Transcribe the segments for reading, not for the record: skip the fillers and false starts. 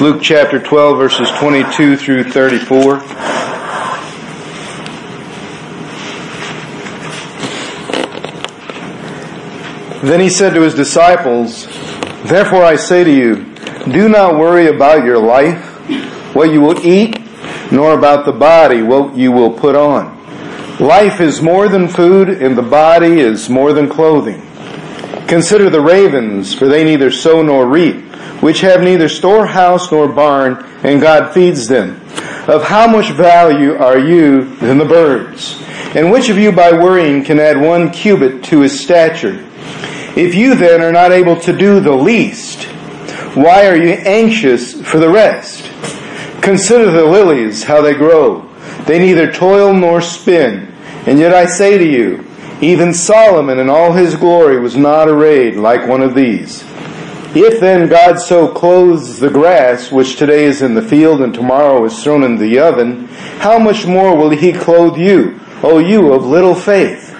It's Luke chapter 12, verses 22 through 34. Then he said to his disciples, "Therefore I say to you, do not worry about your life, what you will eat, nor about the body, what you will put on. Life is more than food, and the body is more than clothing. Consider the ravens, for they neither sow nor reap, which have neither storehouse nor barn, and God feeds them. Of how much value are you than the birds? And which of you by worrying can add one cubit to his stature? If you then are not able to do the least, why are you anxious for the rest? Consider the lilies, how they grow. They neither toil nor spin. And yet I say to you, even Solomon in all his glory was not arrayed like one of these. If then God so clothes the grass, which today is in the field and tomorrow is thrown into the oven, how much more will He clothe you, O you of little faith?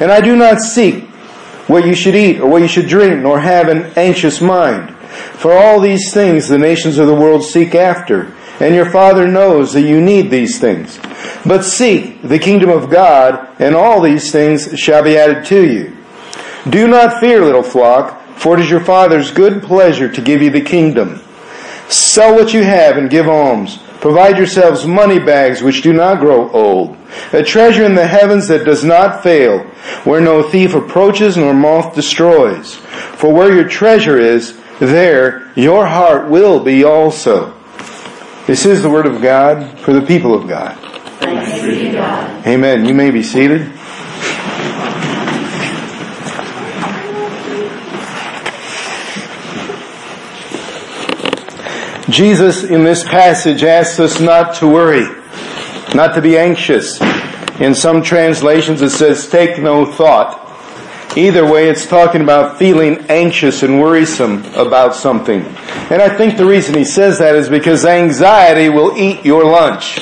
And I do not seek what you should eat or what you should drink, nor have an anxious mind. For all these things the nations of the world seek after, and your Father knows that you need these things. But seek the kingdom of God, and all these things shall be added to you. Do not fear, little flock, for it is your Father's good pleasure to give you the kingdom. Sell what you have and give alms. Provide yourselves money bags which do not grow old, a treasure in the heavens that does not fail, where no thief approaches nor moth destroys. For where your treasure is, there your heart will be also." This is the Word of God for the people of God. Thanks be to God. Amen. You may be seated. Jesus in this passage asks us not to worry, not to be anxious. In some translations it says, "Take no thought." Either way, it's talking about feeling anxious and worrisome about something. And I think the reason he says that is because anxiety will eat your lunch.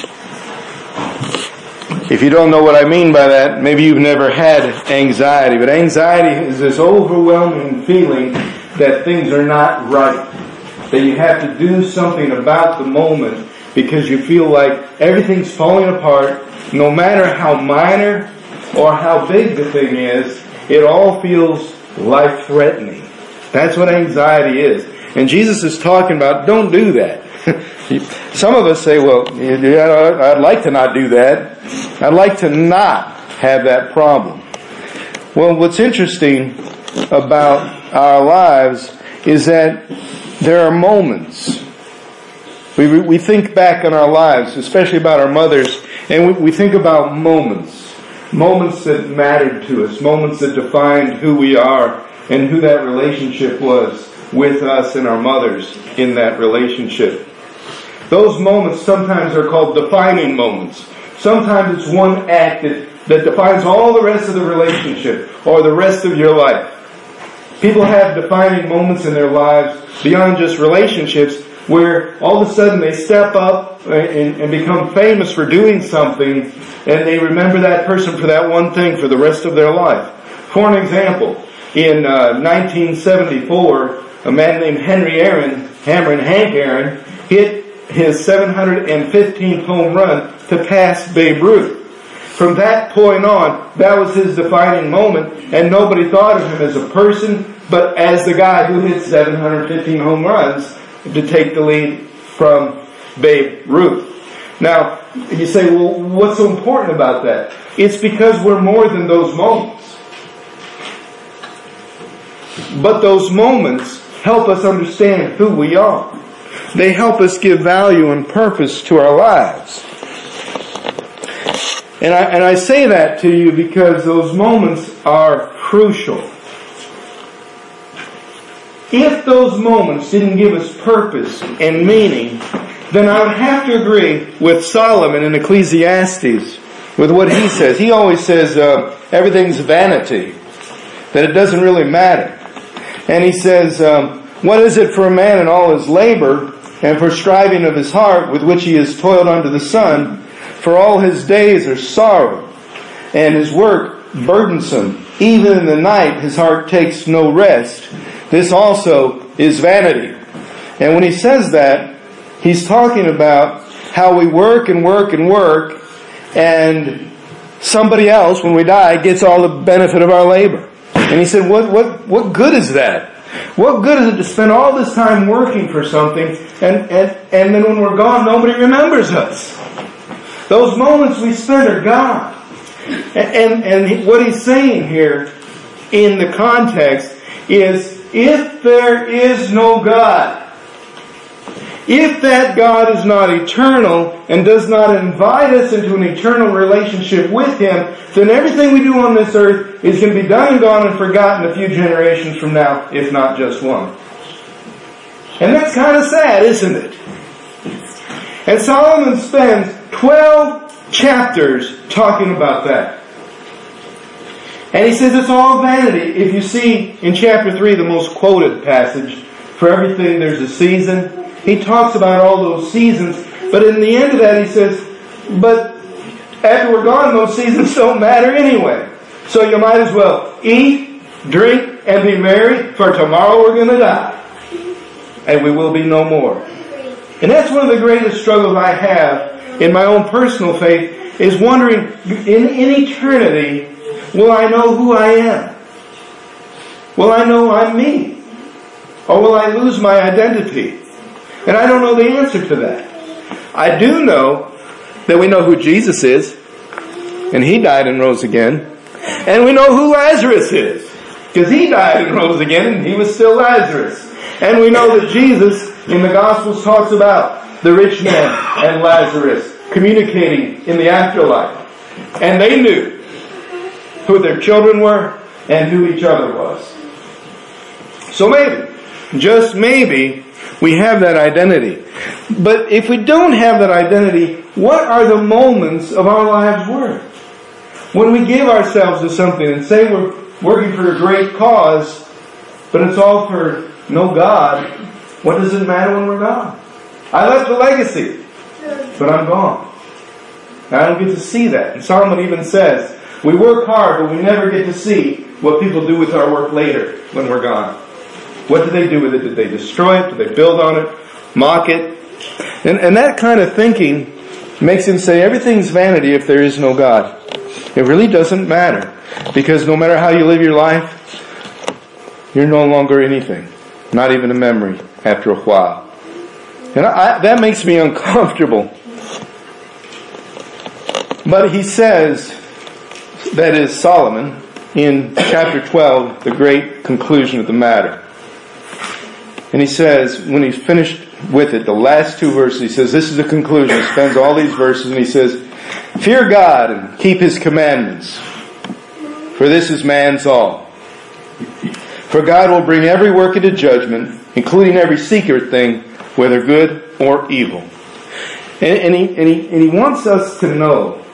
If you don't know what I mean by that, maybe you've never had anxiety. But anxiety is this overwhelming feeling that things are not right, that you have to do something about the moment because you feel like everything's falling apart. No matter how minor or how big the thing is, it all feels life-threatening. That's what anxiety is. And Jesus is talking about, don't do that. Some of us say, well, I'd like to not do that. I'd like to not have that problem. Well, what's interesting about our lives is that there are moments. We think back on our lives, especially about our mothers, and we think about moments. Moments that mattered to us. Moments that defined who we are and who that relationship was with us and our mothers in that relationship. Those moments sometimes are called defining moments. Sometimes it's one act that defines all the rest of the relationship or the rest of your life. People have defining moments in their lives beyond just relationships where all of a sudden they step up and become famous for doing something, and they remember that person for that one thing for the rest of their life. For an example, in 1974, a man named Hank Aaron, hit his 715th home run to pass Babe Ruth. From that point on, that was his defining moment, and nobody thought of him as a person, but as the guy who hit 715 home runs to take the lead from Babe Ruth. Now, you say, well, what's so important about that? It's because we're more than those moments. But those moments help us understand who we are. They help us give value and purpose to our lives. And I say that to you because those moments are crucial. If those moments didn't give us purpose and meaning, then I would have to agree with Solomon in Ecclesiastes with what he says. He always says everything's vanity, that it doesn't really matter. And he says, "What is it for a man in all his labor and for striving of his heart with which he has toiled under the sun? For all his days are sorrow, and his work burdensome. Even in the night his heart takes no rest. This also is vanity." And when he says that, he's talking about how we work and work and work, and somebody else, when we die, gets all the benefit of our labor. And he said, what good is that? What good is it to spend all this time working for something, and then when we're gone, nobody remembers us? Those moments we spend are gone. And what he's saying here in the context is, if there is no God, if that God is not eternal and does not invite us into an eternal relationship with Him, then everything we do on this earth is going to be done and gone and forgotten a few generations from now, if not just one. And that's kind of sad, isn't it? And Solomon spends 12 chapters talking about that. And he says it's all vanity. If you see in chapter 3, the most quoted passage, for everything there's a season. He talks about all those seasons, but in the end of that he says, but after we're gone, those seasons don't matter anyway. So you might as well eat, drink, and be merry, for tomorrow we're going to die. And we will be no more. And that's one of the greatest struggles I have in my own personal faith, is wondering, in eternity, will I know who I am? Will I know I'm me? Or will I lose my identity? And I don't know the answer to that. I do know that we know who Jesus is, and He died and rose again. And we know who Lazarus is, because He died and rose again, and He was still Lazarus. And we know that Jesus, in the Gospels, talks about the rich man and Lazarus communicating in the afterlife. And they knew who their children were and who each other was. So maybe, just maybe, we have that identity. But if we don't have that identity, what are the moments of our lives worth? When we give ourselves to something and say we're working for a great cause, but it's all for no God, what does it matter when we're gone? I left a legacy, but I'm gone. I don't get to see that. And Solomon even says, we work hard, but we never get to see what people do with our work later when we're gone. What did they do with it? Did they destroy it? Did they build on it? Mock it? And that kind of thinking makes him say everything's vanity if there is no God. It really doesn't matter. Because no matter how you live your life, you're no longer anything. Not even a memory after a while. And that makes me uncomfortable. But he says, that is Solomon, in chapter 12, the great conclusion of the matter. And he says, when he's finished with it, the last two verses, he says, this is the conclusion. He spends all these verses and he says, fear God and keep His commandments, for this is man's all. For God will bring every work into judgment, including every secret thing, whether good or evil. And he wants us to know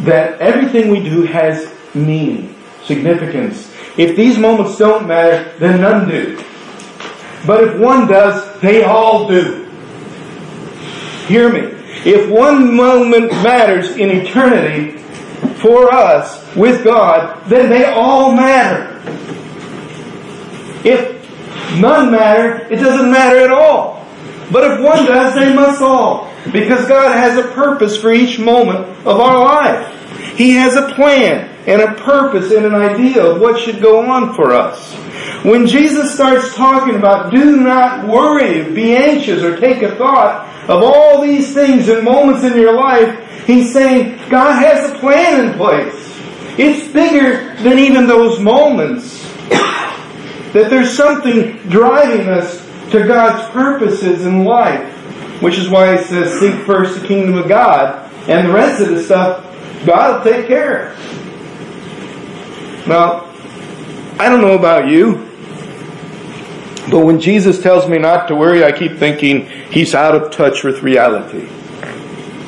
that everything we do has meaning, significance. If these moments don't matter, then none do. But if one does, they all do. Hear me. If one moment matters in eternity for us with God, then they all matter. If none matter, it doesn't matter at all. But if one does, they must all. Because God has a purpose for each moment of our life. He has a plan and a purpose and an idea of what should go on for us. When Jesus starts talking about do not worry, be anxious, or take a thought of all these things and moments in your life, He's saying God has a plan in place. It's bigger than even those moments. That there's something driving us to God's purposes in life. Which is why He says, seek first the kingdom of God, and the rest of the stuff God will take care of. Now, I don't know about you, but when Jesus tells me not to worry, I keep thinking He's out of touch with reality.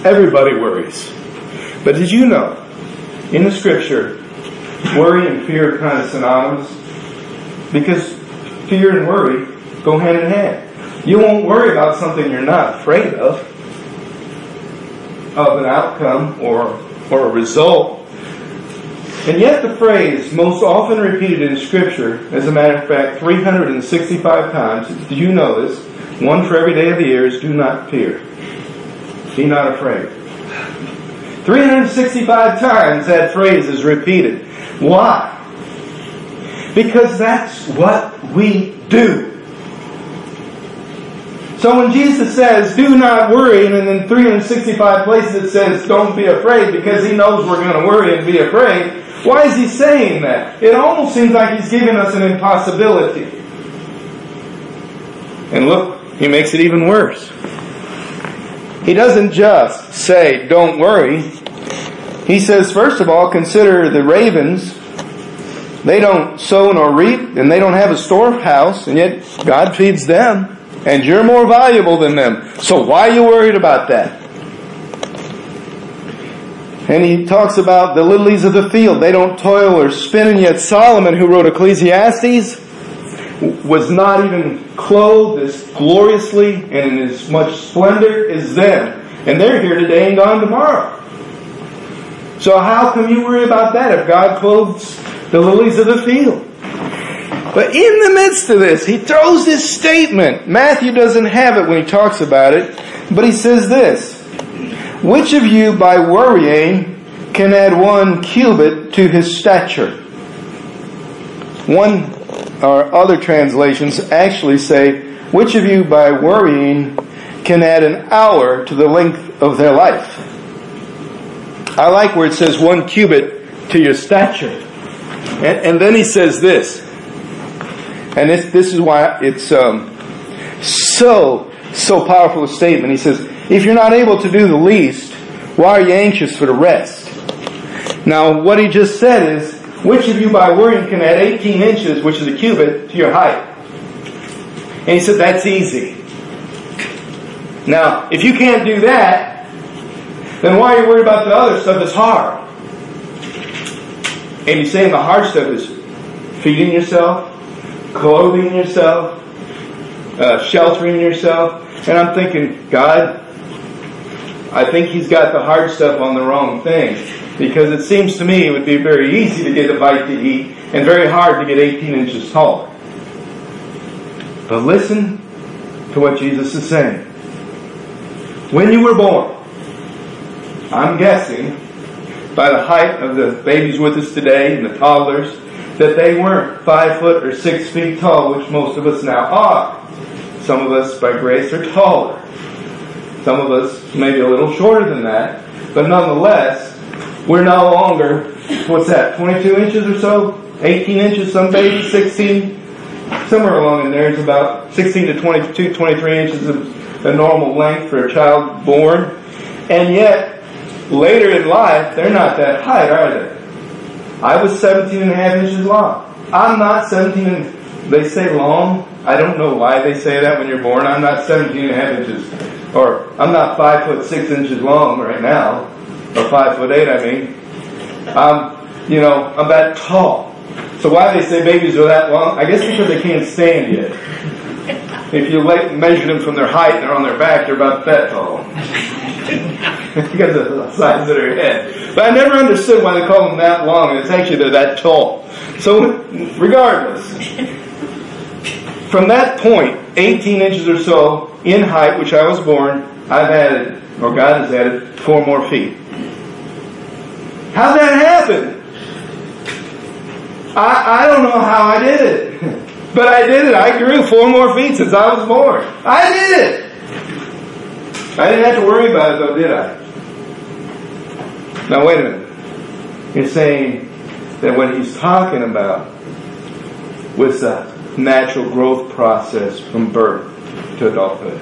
Everybody worries. But did you know, in the Scripture, worry and fear are kind of synonymous? Because fear and worry go hand in hand. You won't worry about something you're not afraid of an outcome or a result. And yet the phrase most often repeated in Scripture, as a matter of fact 365 times, do you know this? One for every day of the year is do not fear. Be not afraid. 365 times that phrase is repeated. Why? Because that's what we do. So when Jesus says, do not worry, and in 365 places it says, don't be afraid, because He knows we're going to worry and be afraid, why is He saying that? It almost seems like He's giving us an impossibility. And look, He makes it even worse. He doesn't just say, don't worry. He says, first of all, consider the ravens. They don't sow nor reap, and they don't have a storehouse, and yet God feeds them. And you're more valuable than them. So why are you worried about that? And he talks about the lilies of the field. They don't toil or spin. And yet Solomon, who wrote Ecclesiastes, was not even clothed as gloriously and in as much splendor as them. And they're here today and gone tomorrow. So how can you worry about that if God clothes the lilies of the field? But in the midst of this, he throws this statement. Matthew doesn't have it when he talks about it, but he says this: which of you, by worrying, can add 1 cubit to his stature? One or other translations actually say, which of you, by worrying, can add an hour to the length of their life? I like where it says 1 cubit to your stature. And then he says this. And this is why it's so powerful a statement. He says, if you're not able to do the least, why are you anxious for the rest? Now, what he just said is, which of you by worrying can add 18 inches, which is a cubit, to your height? And he said, that's easy. Now, if you can't do that, then why are you worried about the other stuff that's hard? And he's saying the hard stuff is feeding yourself, clothing yourself, sheltering yourself. And I'm thinking, God, I think He's got the hard stuff on the wrong thing. Because it seems to me it would be very easy to get a bite to eat and very hard to get 18 inches tall. But listen to what Jesus is saying. When you were born, I'm guessing, by the height of the babies with us today and the toddlers, that they weren't 5 foot or 6 feet tall, which most of us now are. Some of us, by grace, are taller. Some of us maybe a little shorter than that. But nonetheless, we're no longer, 22 inches or so? 18 inches, some babies, 16. Somewhere along in there, it's about 16 to 22, 23 inches of the normal length for a child born. And yet, later in life, they're not that height, are they? I was 17 and a half inches long. I'm not 17 and... They say long. I don't know why they say that when you're born. I'm not 17 and a half inches. Or I'm not 5'6" long right now. Or 5'8", I mean. I'm that tall. So why they say babies are that long? I guess because they can't stand yet. If you measure them from their height and they're on their back, they're about that tall. Because of the size of their head. But I never understood why they call them that long, and it's actually they're that tall. So, regardless, from that point, 18 inches or so in height, which I was born, God has added 4 more feet. How'd that happen? I don't know how I did it. But I did it. I grew 4 more feet since I was born. I did it. I didn't have to worry about it though, did I? Now wait a minute. You're saying that what he's talking about was the natural growth process from birth to adulthood.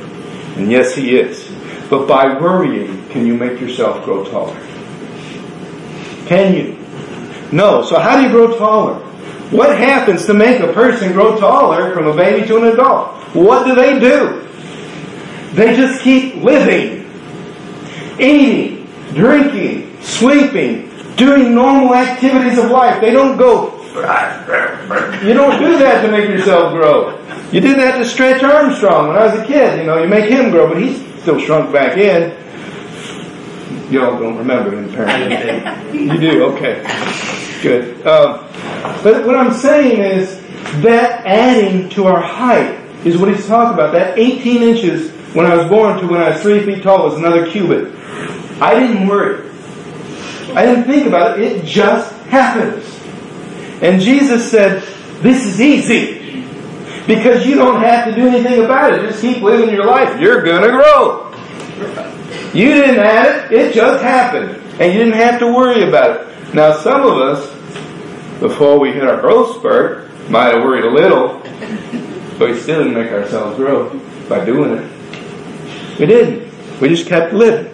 And yes, he is. But by worrying, can you make yourself grow taller? Can you? No. So how do you grow taller? What happens to make a person grow taller from a baby to an adult? What do? They just keep living, eating, drinking, sleeping, doing normal activities of life. They don't go... You don't do that to make yourself grow. You did that to Stretch Armstrong when I was a kid. You make him grow, but he's still shrunk back in. Y'all don't remember him, apparently. You do, okay. good. But what I'm saying is that adding to our height is what he's talking about. That 18 inches when I was born to when I was 3 feet tall was another cubit. I didn't worry. I didn't think about it. It just happens. And Jesus said, this is easy. Because you don't have to do anything about it. Just keep living your life. You're going to grow. You didn't add it. It just happened. And you didn't have to worry about it. Now some of us, before we hit our growth spurt, might have worried a little. But we still didn't make ourselves grow by doing it. We didn't. We just kept living.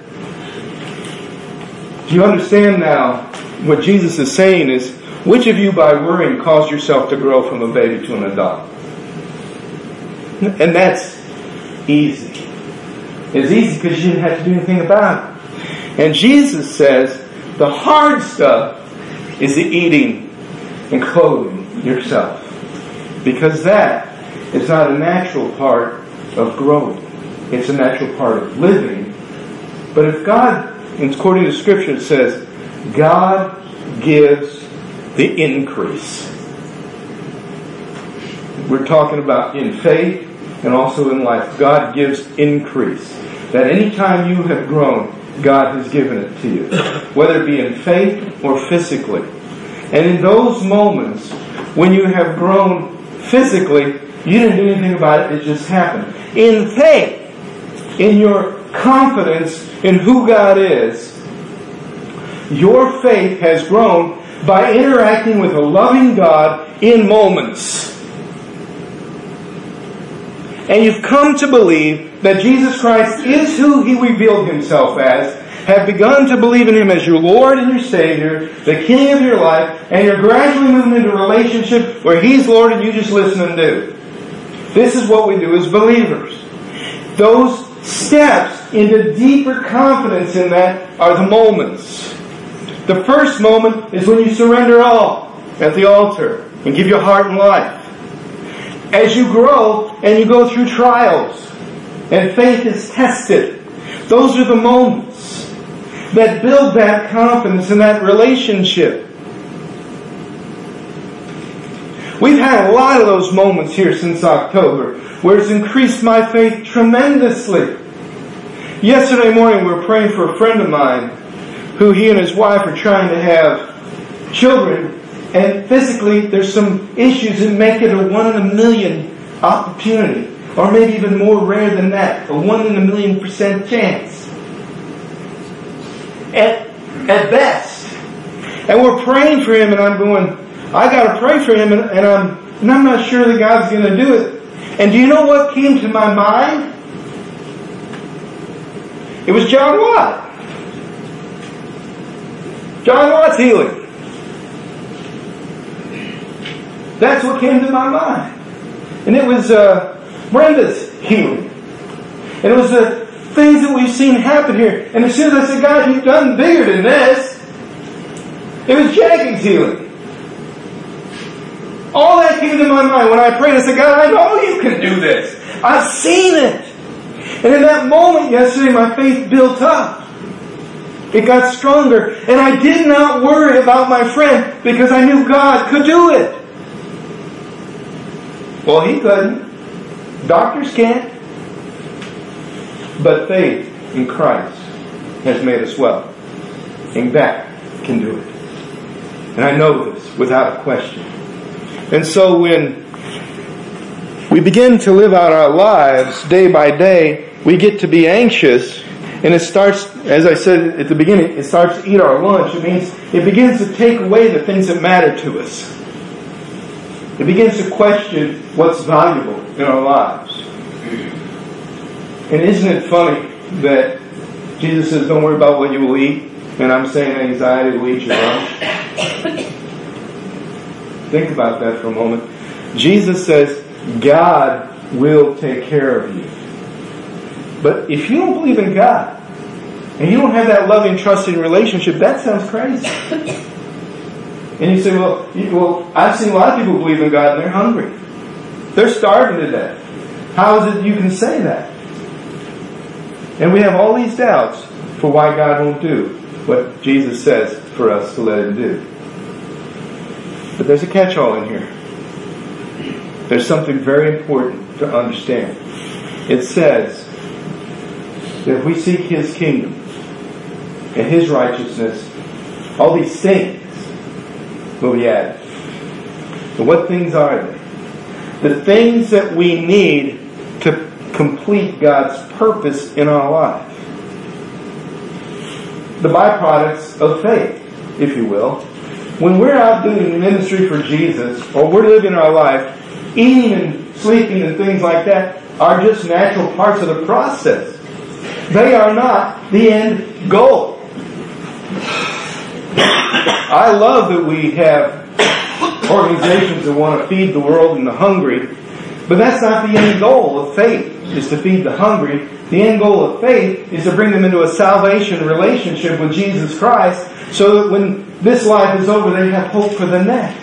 Do you understand now what Jesus is saying is, which of you by worrying caused yourself to grow from a baby to an adult? And that's easy. It's easy because you didn't have to do anything about it. And Jesus says the hard stuff is the eating and clothing yourself. Because that is not a natural part of growing. It's a natural part of living. But if God, according to Scripture, it says, God gives the increase. We're talking about in faith and also in life. God gives increase. That any time you have grown, God has given it to you. Whether it be in faith or physically. And in those moments, when you have grown physically, you didn't do anything about it. It just happened. In faith, in your confidence in who God is, your faith has grown by interacting with a loving God in moments. And you've come to believe that Jesus Christ is who He revealed Himself as, have begun to believe in Him as your Lord and your Savior, the King of your life, and you're gradually moving into a relationship where He's Lord and you just listen and do. This is what we do as believers. Those steps into deeper confidence in that are the moments. The first moment is when you surrender all at the altar and give your heart and life. As you grow and you go through trials and faith is tested, those are the moments that build that confidence in that relationship. We've had a lot of those moments here since October where it's increased my faith tremendously. Yesterday morning we were praying for a friend of mine who he and his wife are trying to have children. And physically, there's some issues that make it a 1 in a million opportunity. Or maybe even more rare than that. A 1 in a million% chance. At best. And we're praying for him and I'm going, I got to pray for him and I'm not sure that God's going to do it. And do you know what came to my mind? It was John Watt. John Watt's healing. That's what came to my mind. And it was Brenda's healing. And it was the things that we've seen happen here. And as soon as I said, God, You've done bigger than this, it was Jackie's healing. All that came to my mind when I prayed. I said, God, I know You can do this. I've seen it. And in that moment yesterday, my faith built up. It got stronger. And I did not worry about my friend because I knew God could do it. Well, he couldn't. Doctors can't. But faith in Christ has made us well. And that can do it. And I know this without a question. And so when we begin to live out our lives day by day, we get to be anxious. And it starts, as I said at the beginning, it starts to eat our lunch. It means it begins to take away the things that matter to us. It begins to question what's valuable in our lives. And isn't it funny that Jesus says, don't worry about what you will eat, and I'm saying anxiety will eat your lunch? Think about that for a moment. Jesus says, God will take care of you. But if you don't believe in God, and you don't have that loving, trusting relationship, that sounds crazy. And you say, well, I've seen a lot of people believe in God and they're hungry. They're starving to death. How is it you can say that? And we have all these doubts for why God won't do what Jesus says for us to let Him do. But there's a catch-all in here. There's something very important to understand. It says that if we seek His kingdom and His righteousness, all these things will be added. But what things are they? The things that we need to complete God's purpose in our life. The byproducts of faith, if you will. When we're out doing ministry for Jesus, or we're living our life, eating and sleeping and things like that are just natural parts of the process. They are not the end goal. I love that we have organizations that want to feed the world and the hungry, but that's not the end goal of faith, is to feed the hungry. The end goal of faith is to bring them into a salvation relationship with Jesus Christ so that when this life is over, they have hope for the next.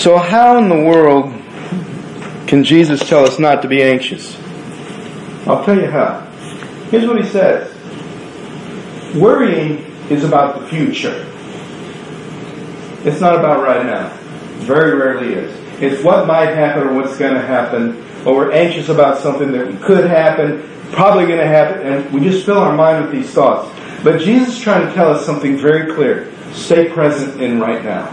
So how in the world can Jesus tell us not to be anxious? I'll tell you how. Here's what He says. Worrying is about the future. It's not about right now. Very rarely is. It's what might happen or what's going to happen. Or we're anxious about something that could happen, probably going to happen, and we just fill our mind with these thoughts. But Jesus is trying to tell us something very clear. Stay present in right now.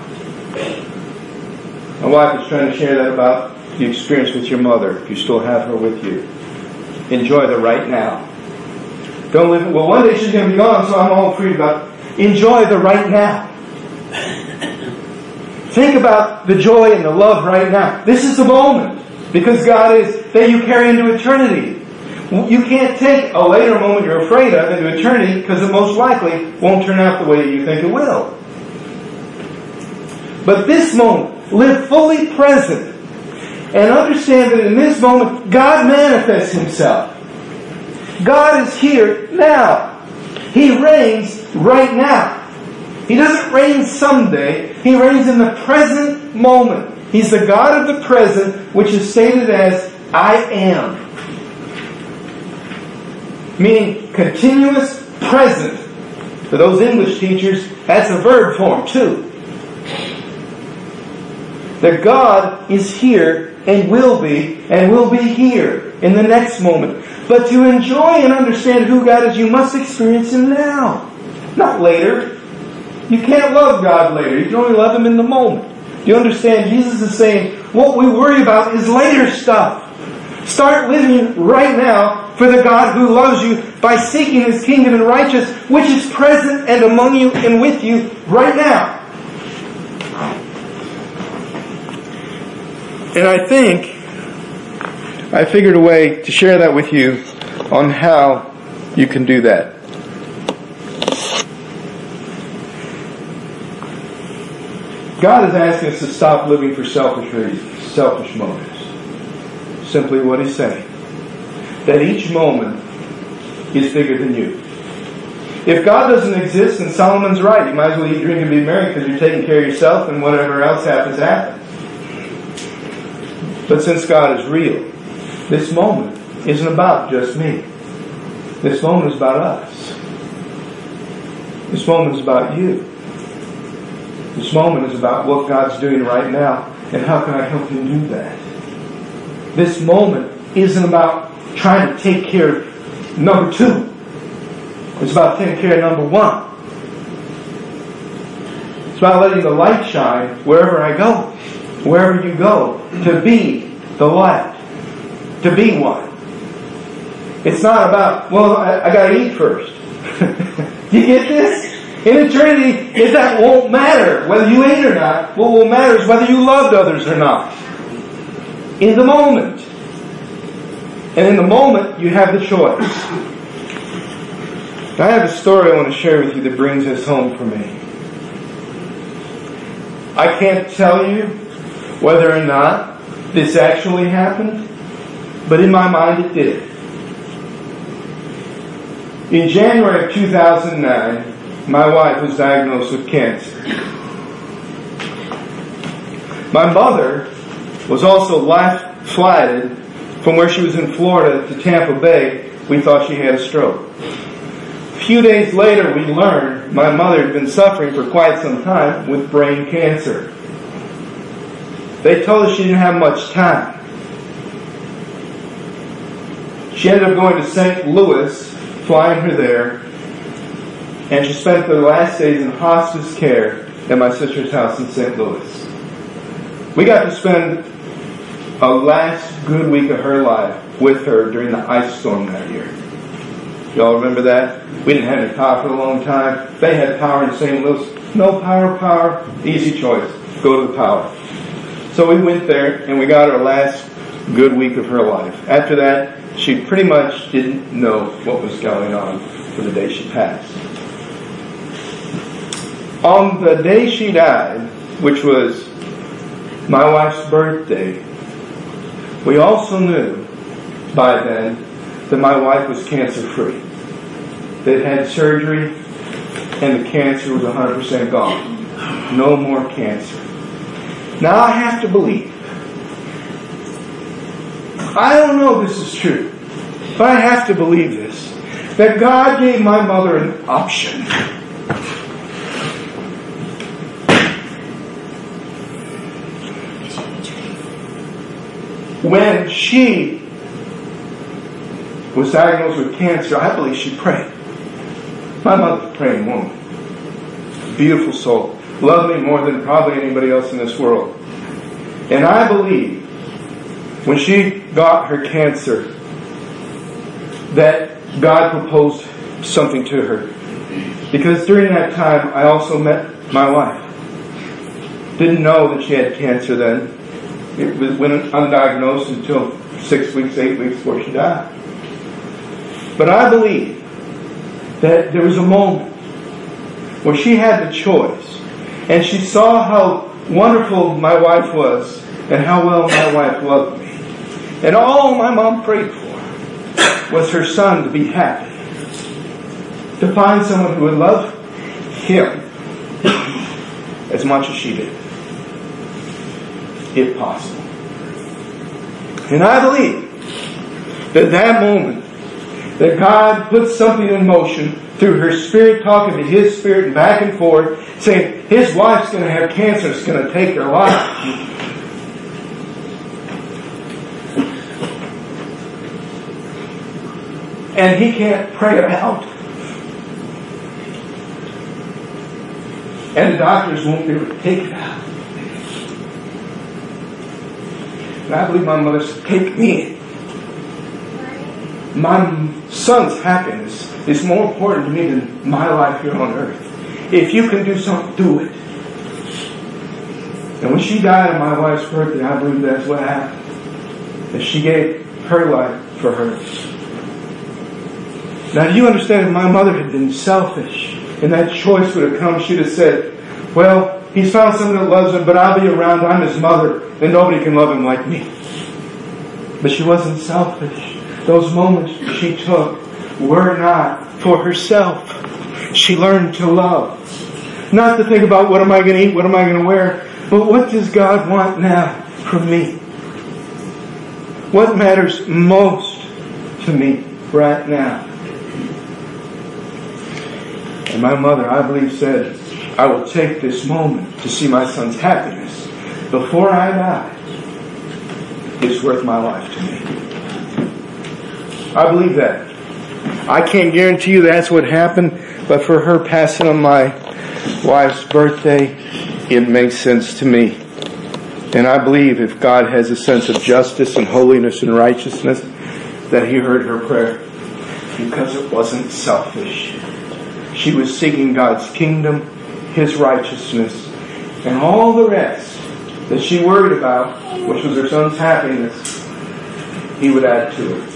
My wife is trying to share that about the experience with your mother, if you still have her with you. Enjoy the right now. Don't live, well, one day she's going to be gone, so I'm all free about it. Enjoy the right now. Think about the joy and the love right now. This is the moment, because God is, that you carry into eternity. You can't take a later moment you're afraid of into eternity, because it most likely won't turn out the way you think it will. But this moment, live fully present and understand that in this moment God manifests Himself. God is here now. He reigns right now. He doesn't reign someday. He reigns in the present moment. He's the God of the present, which is stated as I am. Meaning continuous present. For those English teachers, that's a verb form too. That God is here and will be here in the next moment. But to enjoy and understand who God is, you must experience Him now, not later. You can't love God later. You can only love Him in the moment. Do you understand? Jesus is saying, what we worry about is later stuff. Start living right now for the God who loves you by seeking His kingdom and righteousness, which is present and among you and with you right now. And I think I figured a way to share that with you on how you can do that. God is asking us to stop living for selfish reasons, selfish motives. Simply what He's saying. That each moment is bigger than you. If God doesn't exist, then Solomon's right. You might as well eat, drink, and be merry because you're taking care of yourself and whatever else happens, happens. But since God is real, this moment isn't about just me. This moment is about us. This moment is about you. This moment is about what God's doing right now and how can I help you do that. This moment isn't about trying to take care of number two. It's about taking care of number one. It's about letting the light shine wherever I go. Wherever you go, to be the light, to be one. It's not about, well, I got to eat first. You get this? In eternity, that won't matter whether you ate or not. What will matter is whether you loved others or not. In the moment. And in the moment, you have the choice. Now, I have a story I want to share with you that brings this home for me. I can't tell you whether or not this actually happened, but in my mind it did. In January of 2009, my wife was diagnosed with cancer. My mother was also life-flighted from where she was in Florida to Tampa Bay We thought she had a stroke. A few days later, we learned my mother had been suffering for quite some time with brain cancer. They told us she didn't have much time. She ended up going to St. Louis, flying her there, and she spent the last days in hospice care at my sister's house in St. Louis. We got to spend a last good week of her life with her during the ice storm that year. Y'all remember that? We didn't have any power for a long time. They had power in St. Louis. No power. Easy choice. Go to the power. So we went there and we got her last good week of her life. After that, she pretty much didn't know what was going on for the day she passed. On the day she died, which was my wife's birthday, we also knew by then that my wife was cancer-free. They'd had surgery and the cancer was 100% gone. No more cancer. Now I have to believe. I don't know if this is true, but I have to believe this, that God gave my mother an option. When she was diagnosed with cancer, I believe she prayed. My mother's a praying woman. Beautiful soul. Loved me more than probably anybody else in this world. And I believe when she got her cancer that God proposed something to her. Because during that time, I also met my wife. Didn't know that she had cancer then. It went undiagnosed until 6 weeks, 8 weeks before she died. But I believe that there was a moment where she had the choice and she saw how wonderful my wife was and how well my wife loved me. And all my mom prayed for was her son to be happy, to find someone who would love him as much as she did, if possible. And I believe that that moment that God put something in motion through her spirit talking to His spirit and back and forth, saying His wife's going to have cancer, it's going to take her life. And He can't pray it out. And the doctors won't be able to take it out. And I believe my mother said, take me. My son's happiness is more important to me than my life here on earth. If you can do something, do it. And when she died on my wife's birthday, I believe that's what happened. That she gave her life for hers. Now, do you understand if my mother had been selfish and that choice would have come, she'd have said, well, he's found someone that loves him, but I'll be around. I'm his mother, and nobody can love him like me. But she wasn't selfish. Those moments she took were not for herself. She learned to love. Not to think about what am I going to eat, what am I going to wear, but what does God want now from me? What matters most to me right now? And my mother, I believe, said, I will take this moment to see my son's happiness before I die. It's worth my life to me. I believe that. I can't guarantee you that's what happened, but for her passing on my wife's birthday, it makes sense to me. And I believe if God has a sense of justice and holiness and righteousness, that He heard her prayer because it wasn't selfish. She was seeking God's kingdom, His righteousness, and all the rest that she worried about, which was her son's happiness, He would add to it.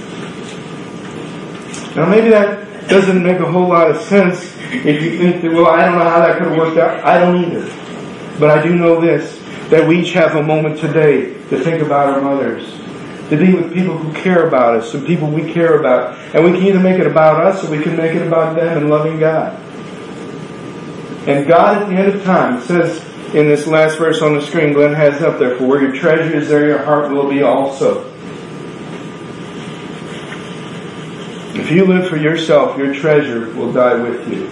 Now maybe that doesn't make a whole lot of sense if you think that, well, I don't know how that could have worked out. I don't either. But I do know this, that we each have a moment today to think about our mothers, to be with people who care about us, the people we care about. And we can either make it about us or we can make it about them and loving God. And God at the end of time, it says in this last verse on the screen, Glenn has up there, for where your treasure is, there your heart will be also. If you live for yourself, your treasure will die with you.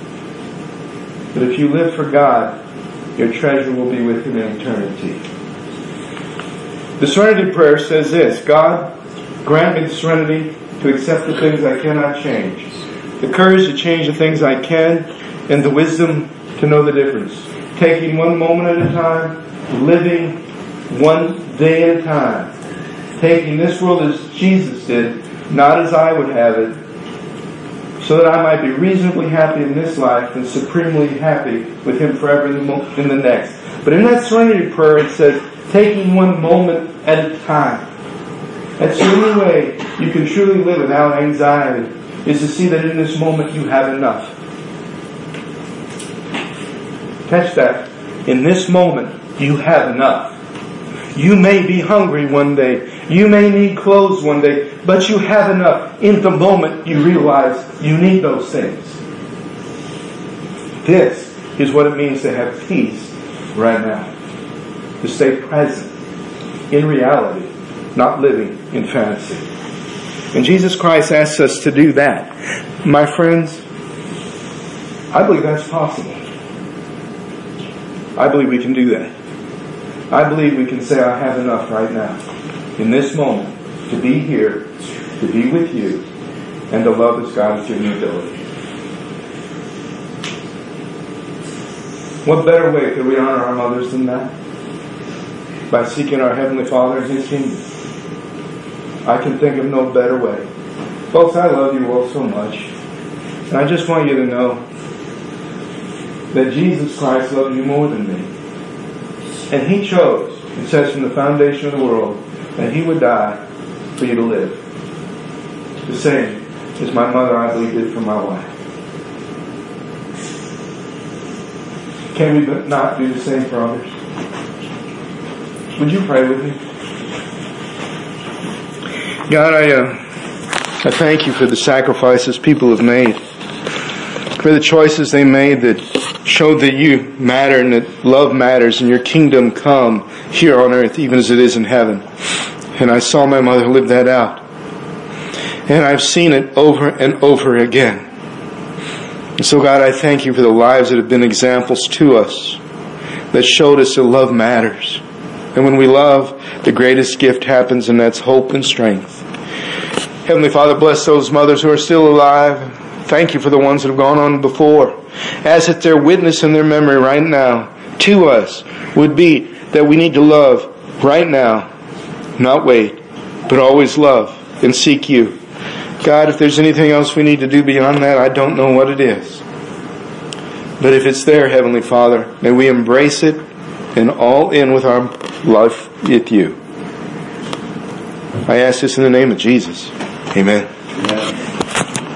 But if you live for God, your treasure will be with Him in eternity. The Serenity Prayer says this: God, grant me the serenity to accept the things I cannot change, the courage to change the things I can, and the wisdom to know the difference. Taking one moment at a time, living one day at a time, taking this world as Jesus did, not as I would have it, so that I might be reasonably happy in this life and supremely happy with Him forever in the next. But in that Serenity Prayer it says, taking one moment at a time. That's the only way you can truly live without anxiety, is to see that in this moment you have enough. Catch that. In this moment, you have enough. You may be hungry one day. You may need clothes one day. But you have enough. In the moment, you realize you need those things. This is what it means to have peace right now. To stay present in reality, not living in fantasy. And Jesus Christ asks us to do that. My friends, I believe that's possible. I believe we can do that. I believe we can say, I have enough right now, in this moment, to be here, to be with you, and to love as God has given me ability. What better way could we honor our mothers than that? By seeking our Heavenly Father and His kingdom. I can think of no better way. Folks, I love you all so much. And I just want you to know that Jesus Christ loved you more than me. And He chose, it says, from the foundation of the world, that He would die for you to live. The same as my mother, I believe, did for my wife. Can we but not do the same for others? Would you pray with me? God, I thank You for the sacrifices people have made, for the choices they made that showed that You matter and that love matters and Your kingdom come here on earth even as it is in heaven. And I saw my mother live that out. And I've seen it over and over again. And so God, I thank You for the lives that have been examples to us that showed us that love matters. And when we love, the greatest gift happens, and that's hope and strength. Heavenly Father, bless those mothers who are still alive. Thank You for the ones that have gone on before. As if their witness and their memory right now to us would be that we need to love right now, not wait, but always love and seek You. God, if there's anything else we need to do beyond that, I don't know what it is. But if it's there, Heavenly Father, may we embrace it and all in with our life with You. I ask this in the name of Jesus. Amen. Amen.